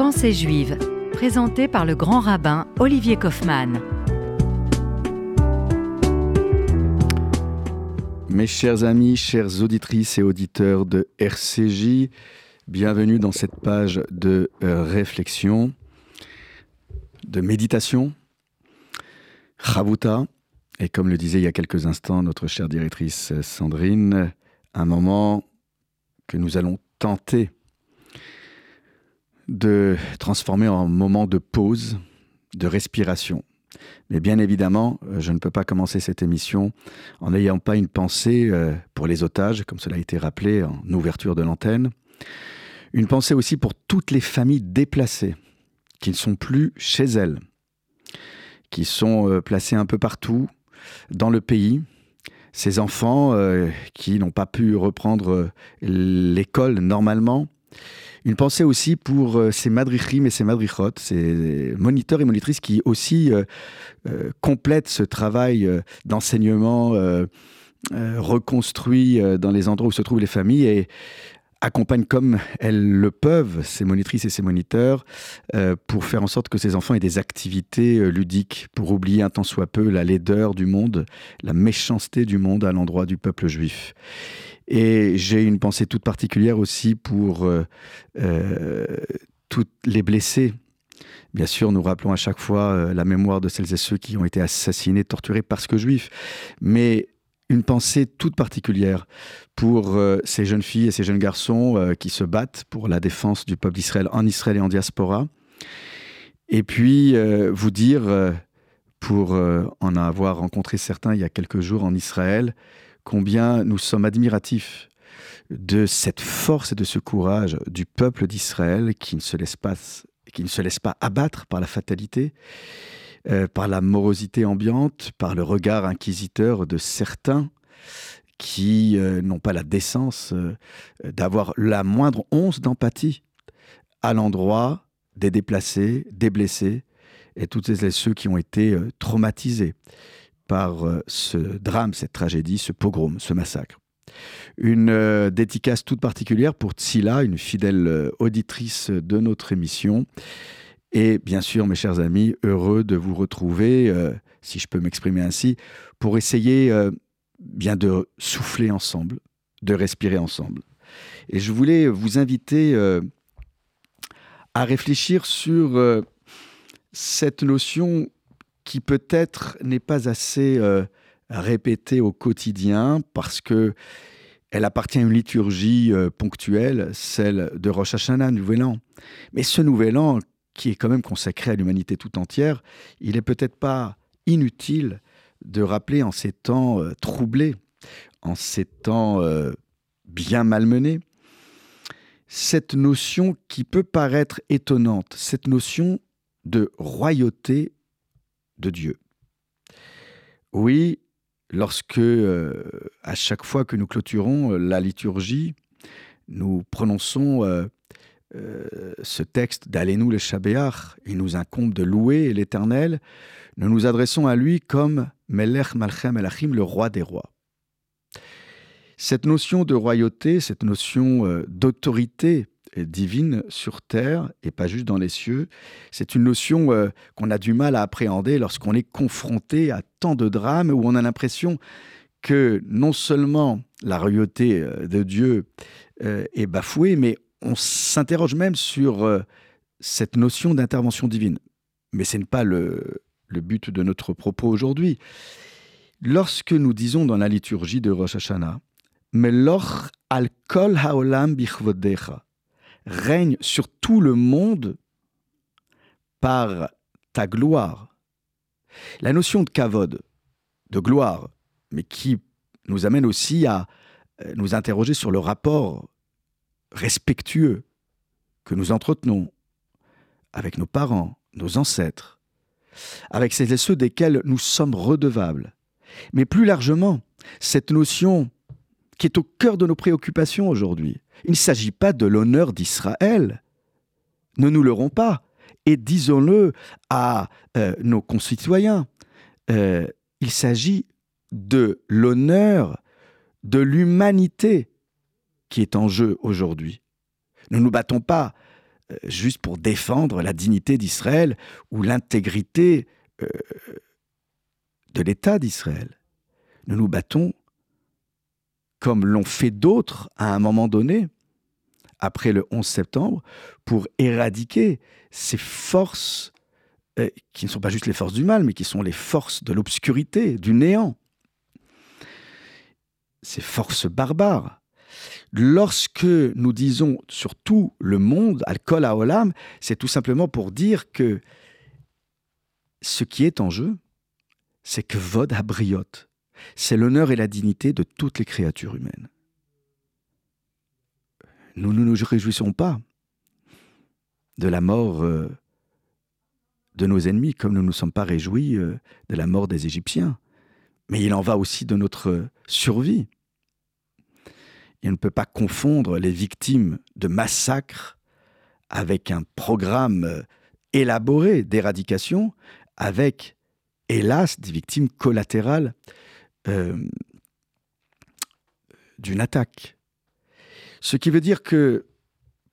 Pensée juive, présenté par le grand rabbin Olivier Kaufmann. Mes chers amis, chères auditrices et auditeurs de RCJ, bienvenue dans cette page de réflexion, de méditation, Chavouta, et comme le disait il y a quelques instants notre chère directrice Sandrine, un moment que nous allons tenter de transformer en moment de pause, de respiration. Mais bien évidemment, je ne peux pas commencer cette émission en n'ayant pas une pensée pour les otages, comme cela a été rappelé en ouverture de l'antenne. Une pensée aussi pour toutes les familles déplacées, qui ne sont plus chez elles, qui sont placées un peu partout dans le pays. Ces enfants qui n'ont pas pu reprendre l'école normalement. Une pensée aussi pour ces madrichim et ces madrichot, ces moniteurs et monitrices qui aussi complètent ce travail d'enseignement reconstruit dans les endroits où se trouvent les familles et accompagnent comme elles le peuvent, ces monitrices et ces moniteurs, pour faire en sorte que ces enfants aient des activités ludiques, pour oublier un tant soit peu la laideur du monde, la méchanceté du monde à l'endroit du peuple juif. Et j'ai une pensée toute particulière aussi pour tous les blessés. Bien sûr, nous rappelons à chaque fois la mémoire de celles et ceux qui ont été assassinés, torturés parce que juifs. Mais une pensée toute particulière pour ces jeunes filles et ces jeunes garçons qui se battent pour la défense du peuple d'Israël en Israël et en diaspora. Et puis, vous dire, pour en avoir rencontré certains il y a quelques jours en Israël, combien nous sommes admiratifs de cette force et de ce courage du peuple d'Israël qui ne se laisse pas abattre par la fatalité, par la morosité ambiante, par le regard inquisiteur de certains qui n'ont pas la décence d'avoir la moindre once d'empathie à l'endroit des déplacés, des blessés et toutes et ceux qui ont été traumatisés par ce drame, cette tragédie, ce pogrom, ce massacre. Une dédicace toute particulière pour Tzila, une fidèle auditrice de notre émission. Et bien sûr, mes chers amis, heureux de vous retrouver, si je peux m'exprimer ainsi, pour essayer bien de souffler ensemble, de respirer ensemble. Et je voulais vous inviter à réfléchir sur cette notion qui peut-être n'est pas assez répétée au quotidien parce qu'elle appartient à une liturgie ponctuelle, celle de Rosh Hashanah, Nouvel An. Mais ce Nouvel An, qui est quand même consacré à l'humanité tout entière, il n'est peut-être pas inutile de rappeler en ces temps troublés, en ces temps bien malmenés, cette notion qui peut paraître étonnante, cette notion de royauté de Dieu. Oui, lorsque, à chaque fois que nous clôturons la liturgie, nous prononçons ce texte d'Alenu le Shabéach, il nous incombe de louer l'Éternel, nous nous adressons à lui comme Melech Malchem Elachim, le roi des rois. Cette notion de royauté, cette notion d'autorité divine sur terre et pas juste dans les cieux. C'est une notion qu'on a du mal à appréhender lorsqu'on est confronté à tant de drames où on a l'impression que non seulement la royauté de Dieu est bafouée, mais on s'interroge même sur cette notion d'intervention divine. Mais ce n'est pas le but de notre propos aujourd'hui. Lorsque nous disons dans la liturgie de Rosh Hashanah, « Meloch al kol haolam bichvodecha » règne sur tout le monde par ta gloire. La notion de kavod, de gloire, mais qui nous amène aussi à nous interroger sur le rapport respectueux que nous entretenons avec nos parents, nos ancêtres, avec celles et ceux desquels nous sommes redevables. Mais plus largement, cette notion qui est au cœur de nos préoccupations aujourd'hui. Il ne s'agit pas de l'honneur d'Israël. Ne nous leurrons pas et disons-le à nos concitoyens. Il s'agit de l'honneur de l'humanité qui est en jeu aujourd'hui. Nous ne nous battons pas juste pour défendre la dignité d'Israël ou l'intégrité de l'État d'Israël. Nous nous battons comme l'ont fait d'autres à un moment donné, après le 11 septembre, pour éradiquer ces forces qui ne sont pas juste les forces du mal, mais qui sont les forces de l'obscurité, du néant. Ces forces barbares. Lorsque nous disons sur tout le monde, Al-Kol Haolam, c'est tout simplement pour dire que ce qui est en jeu, c'est que Vod Habriot, c'est l'honneur et la dignité de toutes les créatures humaines. Nous ne nous réjouissons pas de la mort de nos ennemis, comme nous ne nous sommes pas réjouis de la mort des Égyptiens. Mais il en va aussi de notre survie. Et on ne peut pas confondre les victimes de massacres avec un programme élaboré d'éradication, avec, hélas, des victimes collatérales d'une attaque. Ce qui veut dire que,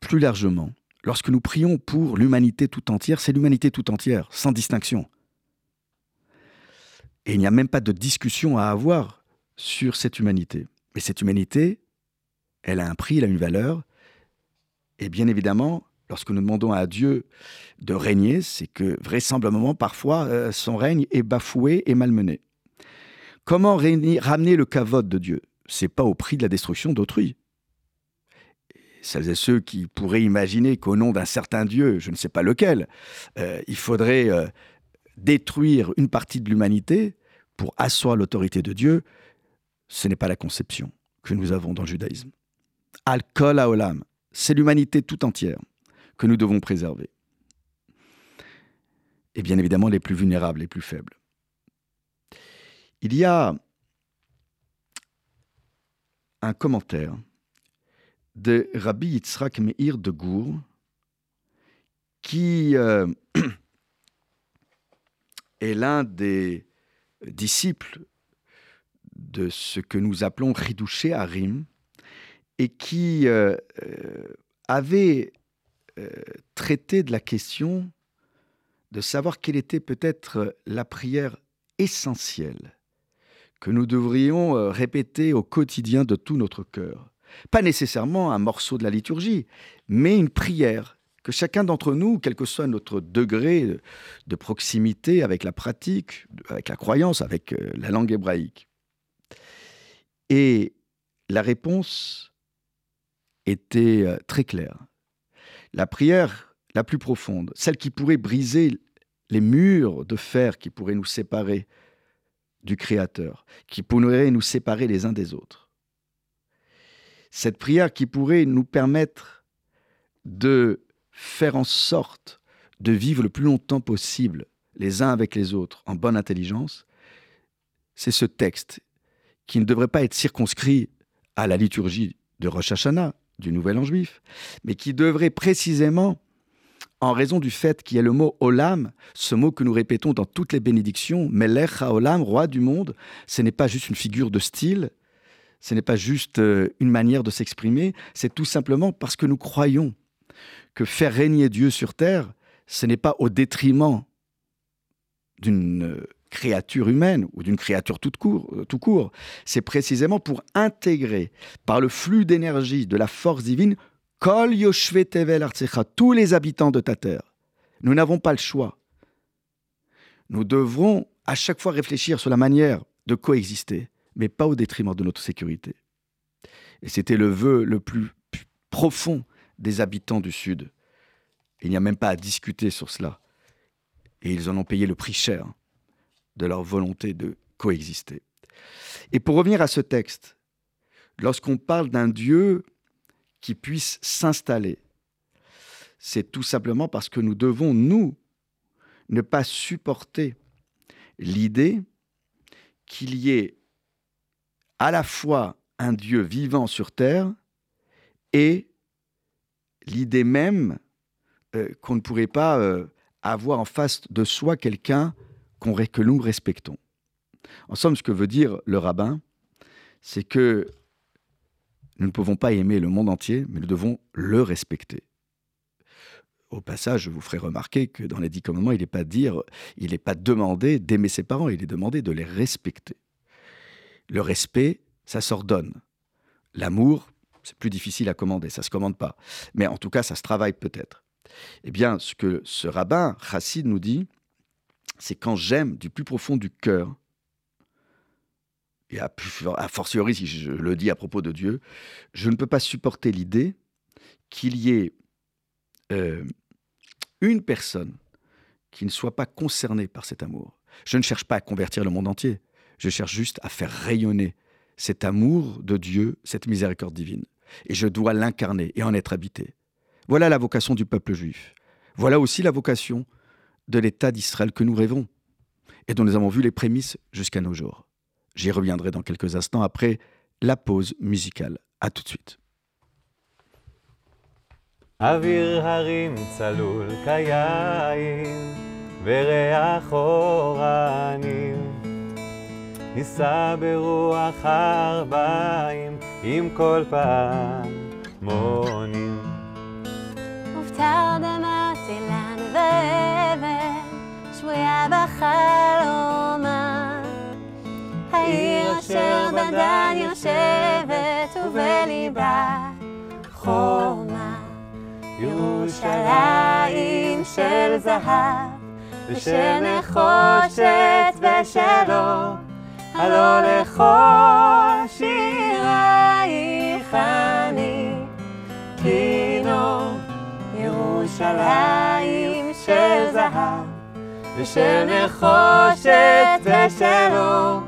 plus largement, lorsque nous prions pour l'humanité tout entière, c'est l'humanité tout entière, sans distinction. Et il n'y a même pas de discussion à avoir sur cette humanité. Mais cette humanité, elle a un prix, elle a une valeur. Et bien évidemment, lorsque nous demandons à Dieu de régner, c'est que vraisemblablement, parfois, son règne est bafoué et malmené. Comment ramener le kavod de Dieu ? Ce n'est pas au prix de la destruction d'autrui. Celles et ceux qui pourraient imaginer qu'au nom d'un certain Dieu, je ne sais pas lequel, il faudrait détruire une partie de l'humanité pour asseoir l'autorité de Dieu, ce n'est pas la conception que nous avons dans le judaïsme. Al-Kol Haolam, c'est l'humanité tout entière que nous devons préserver. Et bien évidemment, les plus vulnérables, les plus faibles. Il y a un commentaire de Rabbi Yitzhak Meir de Gour qui est l'un des disciples de ce que nous appelons Hidouché Harim et qui avait traité de la question de savoir quelle était peut-être la prière essentielle que nous devrions répéter au quotidien de tout notre cœur. Pas nécessairement un morceau de la liturgie, mais une prière que chacun d'entre nous, quel que soit notre degré de proximité avec la pratique, avec la croyance, avec la langue hébraïque. Et la réponse était très claire. La prière la plus profonde, celle qui pourrait briser les murs de fer qui pourraient nous séparer du Créateur, qui pourraient nous séparer les uns des autres. Cette prière qui pourrait nous permettre de faire en sorte de vivre le plus longtemps possible, les uns avec les autres, en bonne intelligence, c'est ce texte qui ne devrait pas être circonscrit à la liturgie de Rosh Hashanah, du Nouvel An juif, mais qui devrait précisément, en raison du fait qu'il y a le mot « Olam », ce mot que nous répétons dans toutes les bénédictions, « Melech Haolam », roi du monde, ce n'est pas juste une figure de style, ce n'est pas juste une manière de s'exprimer, c'est tout simplement parce que nous croyons que faire régner Dieu sur terre, ce n'est pas au détriment d'une créature humaine ou d'une créature tout court. C'est précisément pour intégrer par le flux d'énergie de la force divine Kol Yoshve Tevel Artsecha, tous les habitants de ta terre. Nous n'avons pas le choix. Nous devrons à chaque fois réfléchir sur la manière de coexister, mais pas au détriment de notre sécurité. Et c'était le vœu le plus profond des habitants du Sud. Il n'y a même pas à discuter sur cela. Et ils en ont payé le prix cher de leur volonté de coexister. Et pour revenir à ce texte, lorsqu'on parle d'un Dieu qui puisse s'installer, c'est tout simplement parce que nous devons, nous, ne pas supporter l'idée qu'il y ait à la fois un Dieu vivant sur terre et l'idée même qu'on ne pourrait pas avoir en face de soi quelqu'un que nous respectons. En somme, ce que veut dire le rabbin, c'est que nous ne pouvons pas aimer le monde entier, mais nous devons le respecter. Au passage, je vous ferai remarquer que dans les 10 commandements, il n'est pas demandé d'aimer ses parents, il est demandé de les respecter. Le respect, ça s'ordonne. L'amour, c'est plus difficile à commander, ça ne se commande pas. Mais en tout cas, ça se travaille peut-être. Eh bien, ce que ce rabbin Chassid nous dit, c'est quand j'aime du plus profond du cœur, et a fortiori, si je le dis à propos de Dieu, je ne peux pas supporter l'idée qu'il y ait une personne qui ne soit pas concernée par cet amour. Je ne cherche pas à convertir le monde entier, je cherche juste à faire rayonner cet amour de Dieu, cette miséricorde divine. Et je dois l'incarner et en être habité. Voilà la vocation du peuple juif. Voilà aussi la vocation de l'État d'Israël que nous rêvons et dont nous avons vu les prémices jusqu'à nos jours. J'y reviendrai dans quelques instants après la pause musicale. À tout de suite. Avir harim tzalul kayayim vereach oranim ניסה ברוח ארבעים עם כל פעמונים ובתרדמה צילן ואבן שבויה בחלומה העיר אשר בדן יושבת ובליבה חומה ירושלים של זהב ושל נחושת ושלום הלא לכל שירייך אני כינור ירושלים של זהב ושל נחושת ושל אור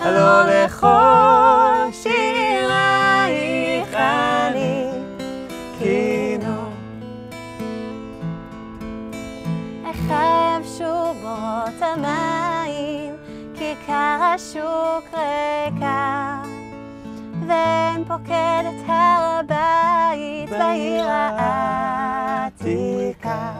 הלא לכל שירייך אני כינור אחב שובות המים כיכר השוק ריקה ואין פוקד את הר הבית בעיר העתיקה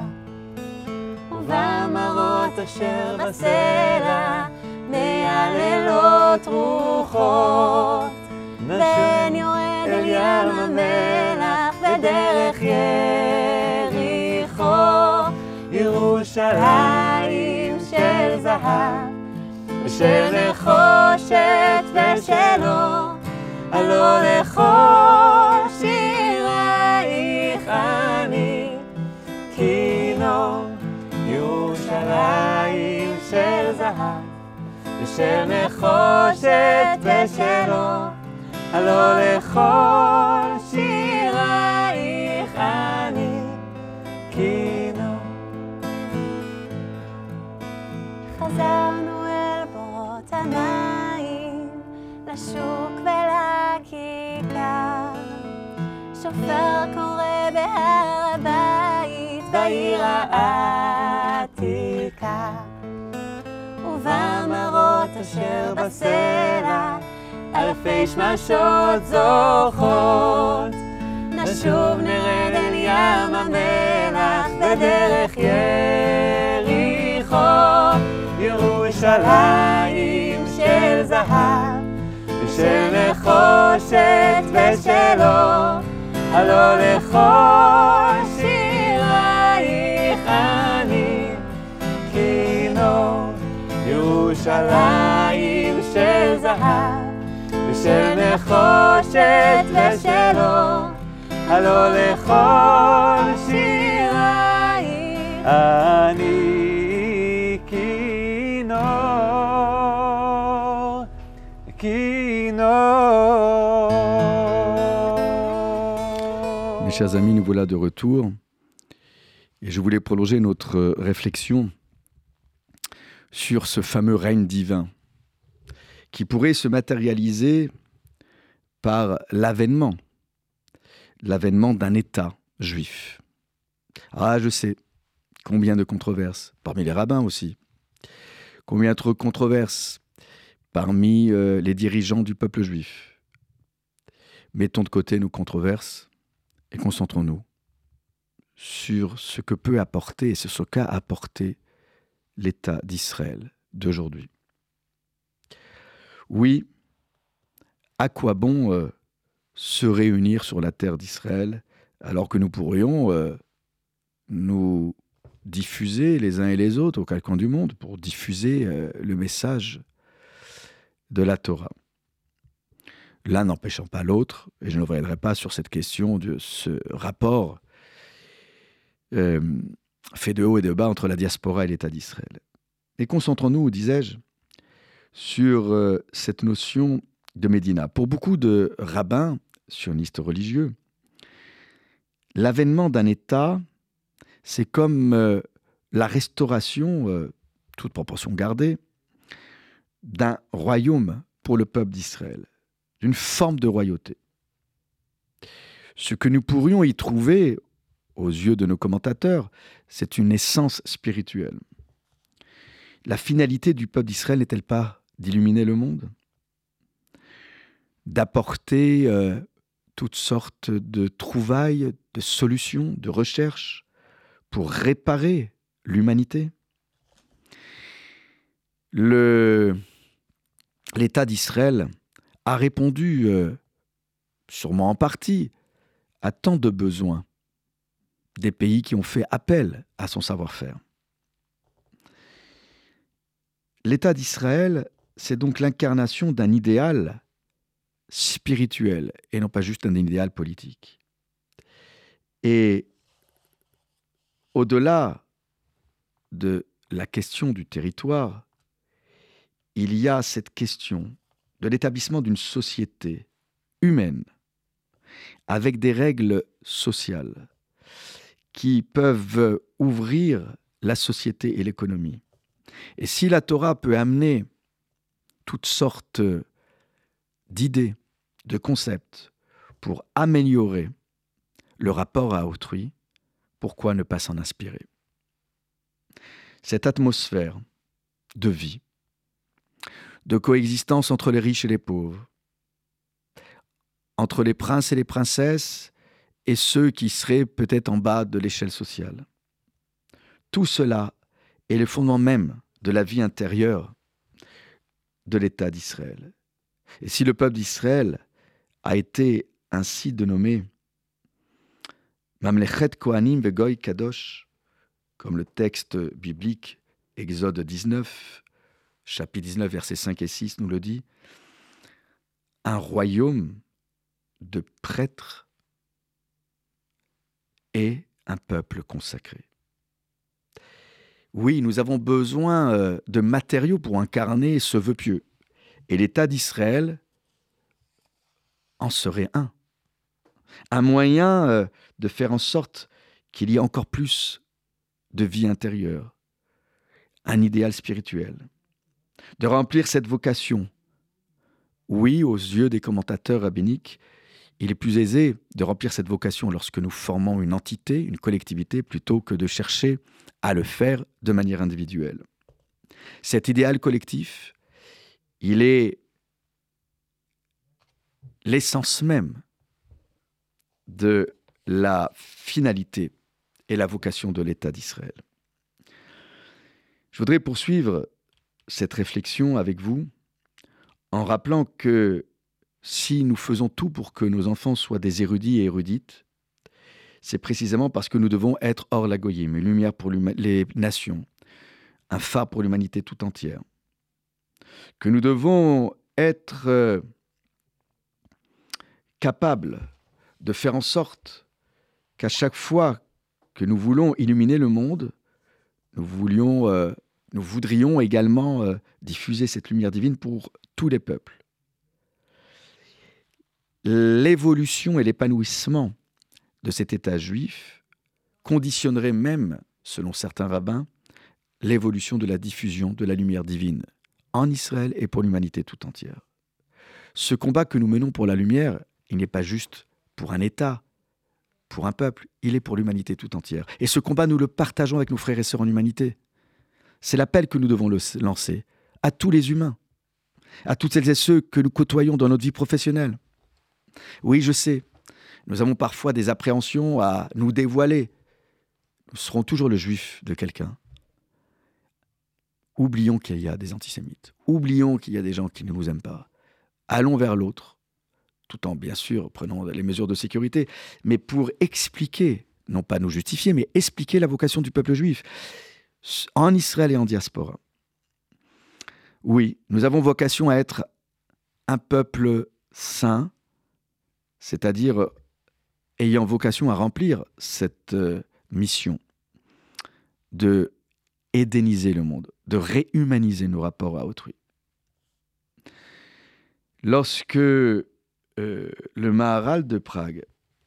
ובמרות אשר בסלע מהללות רוחות בין יורד אל ים המלח ודרך יריחו ירושלים של זהב ושל נחושת ושל אור, הלא לכל שירייך אני כינור. ירושלים של זהב, ושל נחושת ושל אור, הלא לכל שירייך אני כינור. חזרנו המים לשוק ולכיכר שופר קורא בהר הבית בעיר העתיקה ובמרות אשר בסלע אלפי שמשות זוכות נשוב נרד אל ים המלח בדרך יריחו ירושלים של זהב ושל נחושת ושל אור הלא לכל שירייך אני כינור. ירושלים של זהב ושל נחושת ושל אור הלא לכל שירייך אני Mes chers amis, nous voilà de retour et je voulais prolonger notre réflexion sur ce fameux règne divin qui pourrait se matérialiser par l'avènement d'un État juif. Ah, je sais, combien de controverses, parmi les rabbins aussi, combien de controverses parmi les dirigeants du peuple juif. Mettons de côté nos controverses et concentrons-nous sur ce que peut apporter et ce qu'a apporté l'État d'Israël d'aujourd'hui. Oui, à quoi bon se réunir sur la terre d'Israël alors que nous pourrions nous diffuser les uns et les autres aux quatre coins du monde pour diffuser le message de la Torah. L'un n'empêchant pas l'autre, et je ne reviendrai pas sur cette question de ce rapport fait de haut et de bas entre la diaspora et l'État d'Israël. Et concentrons-nous, disais-je, sur cette notion de Médina. Pour beaucoup de rabbins, sionistes religieux, l'avènement d'un État, c'est comme la restauration, toute proportion gardée, d'un royaume pour le peuple d'Israël, d'une forme de royauté. Ce que nous pourrions y trouver, aux yeux de nos commentateurs, c'est une essence spirituelle. La finalité du peuple d'Israël n'est-elle pas d'illuminer le monde ? D'apporter toutes sortes de trouvailles, de solutions, de recherches pour réparer l'humanité ? L'État d'Israël a répondu, sûrement en partie, à tant de besoins des pays qui ont fait appel à son savoir-faire. L'État d'Israël, c'est donc l'incarnation d'un idéal spirituel et non pas juste un idéal politique. Et au-delà de la question du territoire, il y a cette question de l'établissement d'une société humaine avec des règles sociales qui peuvent ouvrir la société et l'économie. Et si la Torah peut amener toutes sortes d'idées, de concepts pour améliorer le rapport à autrui, pourquoi ne pas s'en inspirer ? Cette atmosphère de vie, de coexistence entre les riches et les pauvres, entre les princes et les princesses et ceux qui seraient peut-être en bas de l'échelle sociale. Tout cela est le fondement même de la vie intérieure de l'État d'Israël. Et si le peuple d'Israël a été ainsi dénommé « Mamlechet Kohanim Vegoy Kadosh », comme le texte biblique Exode 19, chapitre 19, versets 5 et 6 nous le dit, un royaume de prêtres et un peuple consacré. Oui, nous avons besoin de matériaux pour incarner ce vœu pieux. Et l'État d'Israël en serait un. Un moyen de faire en sorte qu'il y ait encore plus de vie intérieure, un idéal spirituel. De remplir cette vocation. Oui, aux yeux des commentateurs rabbiniques, il est plus aisé de remplir cette vocation lorsque nous formons une entité, une collectivité, plutôt que de chercher à le faire de manière individuelle. Cet idéal collectif, il est l'essence même de la finalité et la vocation de l'État d'Israël. Je voudrais poursuivre cette réflexion avec vous, en rappelant que si nous faisons tout pour que nos enfants soient des érudits et érudites, c'est précisément parce que nous devons être hors la goyim, une lumière pour les nations, un phare pour l'humanité tout entière. Que nous devons être capables de faire en sorte qu'à chaque fois que nous voulons illuminer le monde, nous voudrions également diffuser cette lumière divine pour tous les peuples. L'évolution et l'épanouissement de cet État juif conditionnerait même, selon certains rabbins, l'évolution de la diffusion de la lumière divine en Israël et pour l'humanité tout entière. Ce combat que nous menons pour la lumière, il n'est pas juste pour un État, pour un peuple, il est pour l'humanité tout entière. Et ce combat, nous le partageons avec nos frères et sœurs en humanité. C'est l'appel que nous devons lancer à tous les humains, à toutes celles et ceux que nous côtoyons dans notre vie professionnelle. Oui, je sais, nous avons parfois des appréhensions à nous dévoiler. Nous serons toujours le juif de quelqu'un. Oublions qu'il y a des antisémites. Oublions qu'il y a des gens qui ne nous aiment pas. Allons vers l'autre, tout en, bien sûr, prenant les mesures de sécurité, mais pour expliquer non pas nous justifier, mais expliquer la vocation du peuple juif en Israël et en diaspora. Oui, nous avons vocation à être un peuple saint, c'est-à-dire ayant vocation à remplir cette mission de édéniser le monde, de réhumaniser nos rapports à autrui. Lorsque le Maharal de Prague,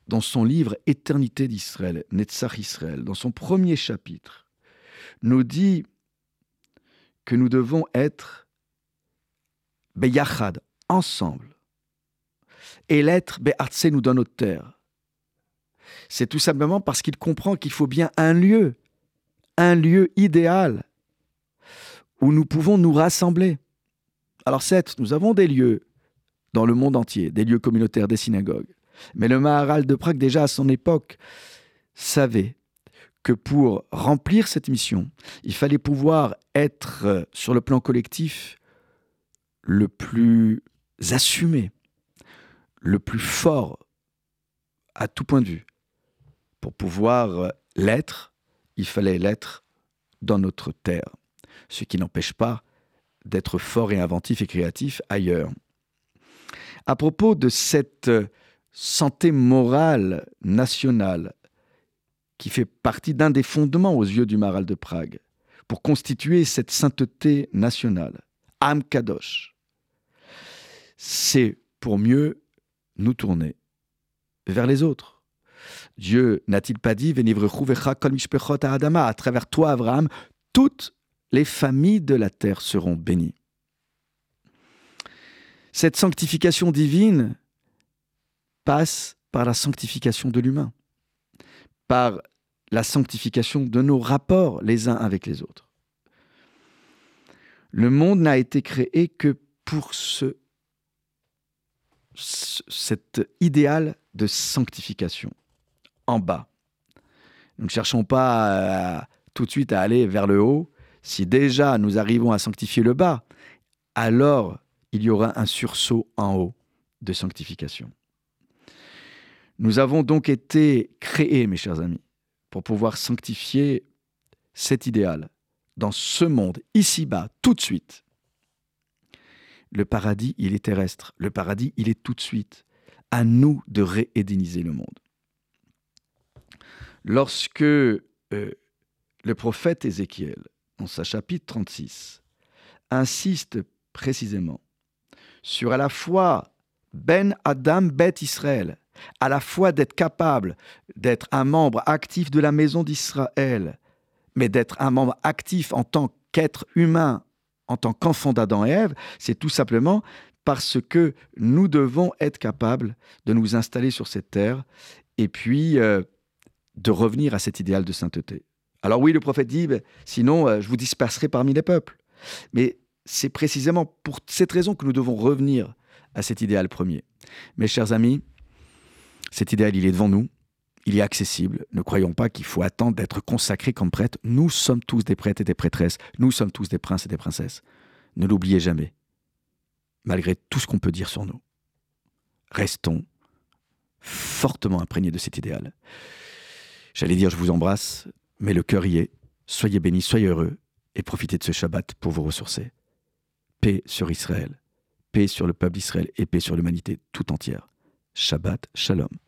dans son livre « Éternité d'Israël », « Netzach Israël », dans son premier chapitre, nous dit que nous devons être « beyachad », ensemble, et l'être « be'artse » nous donne notre terre. C'est tout simplement parce qu'il comprend qu'il faut bien un lieu idéal où nous pouvons nous rassembler. Alors certes, nous avons des lieux dans le monde entier, des lieux communautaires, des synagogues. Mais le Maharal de Prague, déjà à son époque, savait que pour remplir cette mission, il fallait pouvoir être, sur le plan collectif, le plus assumé, le plus fort, à tout point de vue. Pour pouvoir l'être, il fallait l'être dans notre terre. Ce qui n'empêche pas d'être fort et inventif et créatif ailleurs. À propos de cette santé morale nationale qui fait partie d'un des fondements aux yeux du Maharal de Prague pour constituer cette sainteté nationale, Am Kadosh, c'est pour mieux nous tourner vers les autres. Dieu n'a-t-il pas dit « Venivrechu vecha kol mishpechot ha'adama » à travers toi, Abraham, toutes les familles de la terre seront bénies. Cette sanctification divine passe par la sanctification de l'humain, par la sanctification de nos rapports les uns avec les autres. Le monde n'a été créé que pour cet idéal de sanctification, en bas. Nous ne cherchons pas tout de suite à aller vers le haut. Si déjà nous arrivons à sanctifier le bas, alors il y aura un sursaut en haut de sanctification. Nous avons donc été créés, mes chers amis, pour pouvoir sanctifier cet idéal dans ce monde, ici-bas, tout de suite. Le paradis, il est terrestre. Le paradis, il est tout de suite. À nous de réédéniser le monde. Lorsque le prophète Ézéchiel, dans sa chapitre 36, insiste précisément sur à la fois Ben Adam Bet Israël, à la fois d'être capable d'être un membre actif de la maison d'Israël, mais d'être un membre actif en tant qu'être humain, en tant qu'enfant d'Adam et Ève, c'est tout simplement parce que nous devons être capables de nous installer sur cette terre et puis de revenir à cet idéal de sainteté. Alors oui, le prophète dit, sinon je vous disperserai parmi les peuples. Mais c'est précisément pour cette raison que nous devons revenir à cet idéal premier. Mes chers amis, cet idéal, il est devant nous, il est accessible. Ne croyons pas qu'il faut attendre d'être consacré comme prêtre. Nous sommes tous des prêtres et des prêtresses. Nous sommes tous des princes et des princesses. Ne l'oubliez jamais, malgré tout ce qu'on peut dire sur nous. Restons fortement imprégnés de cet idéal. J'allais dire, je vous embrasse. Mais le cœur y est. Soyez bénis, soyez heureux et profitez de ce Shabbat pour vous ressourcer. Paix sur Israël, paix sur le peuple d'Israël et paix sur l'humanité tout entière. Shabbat, shalom.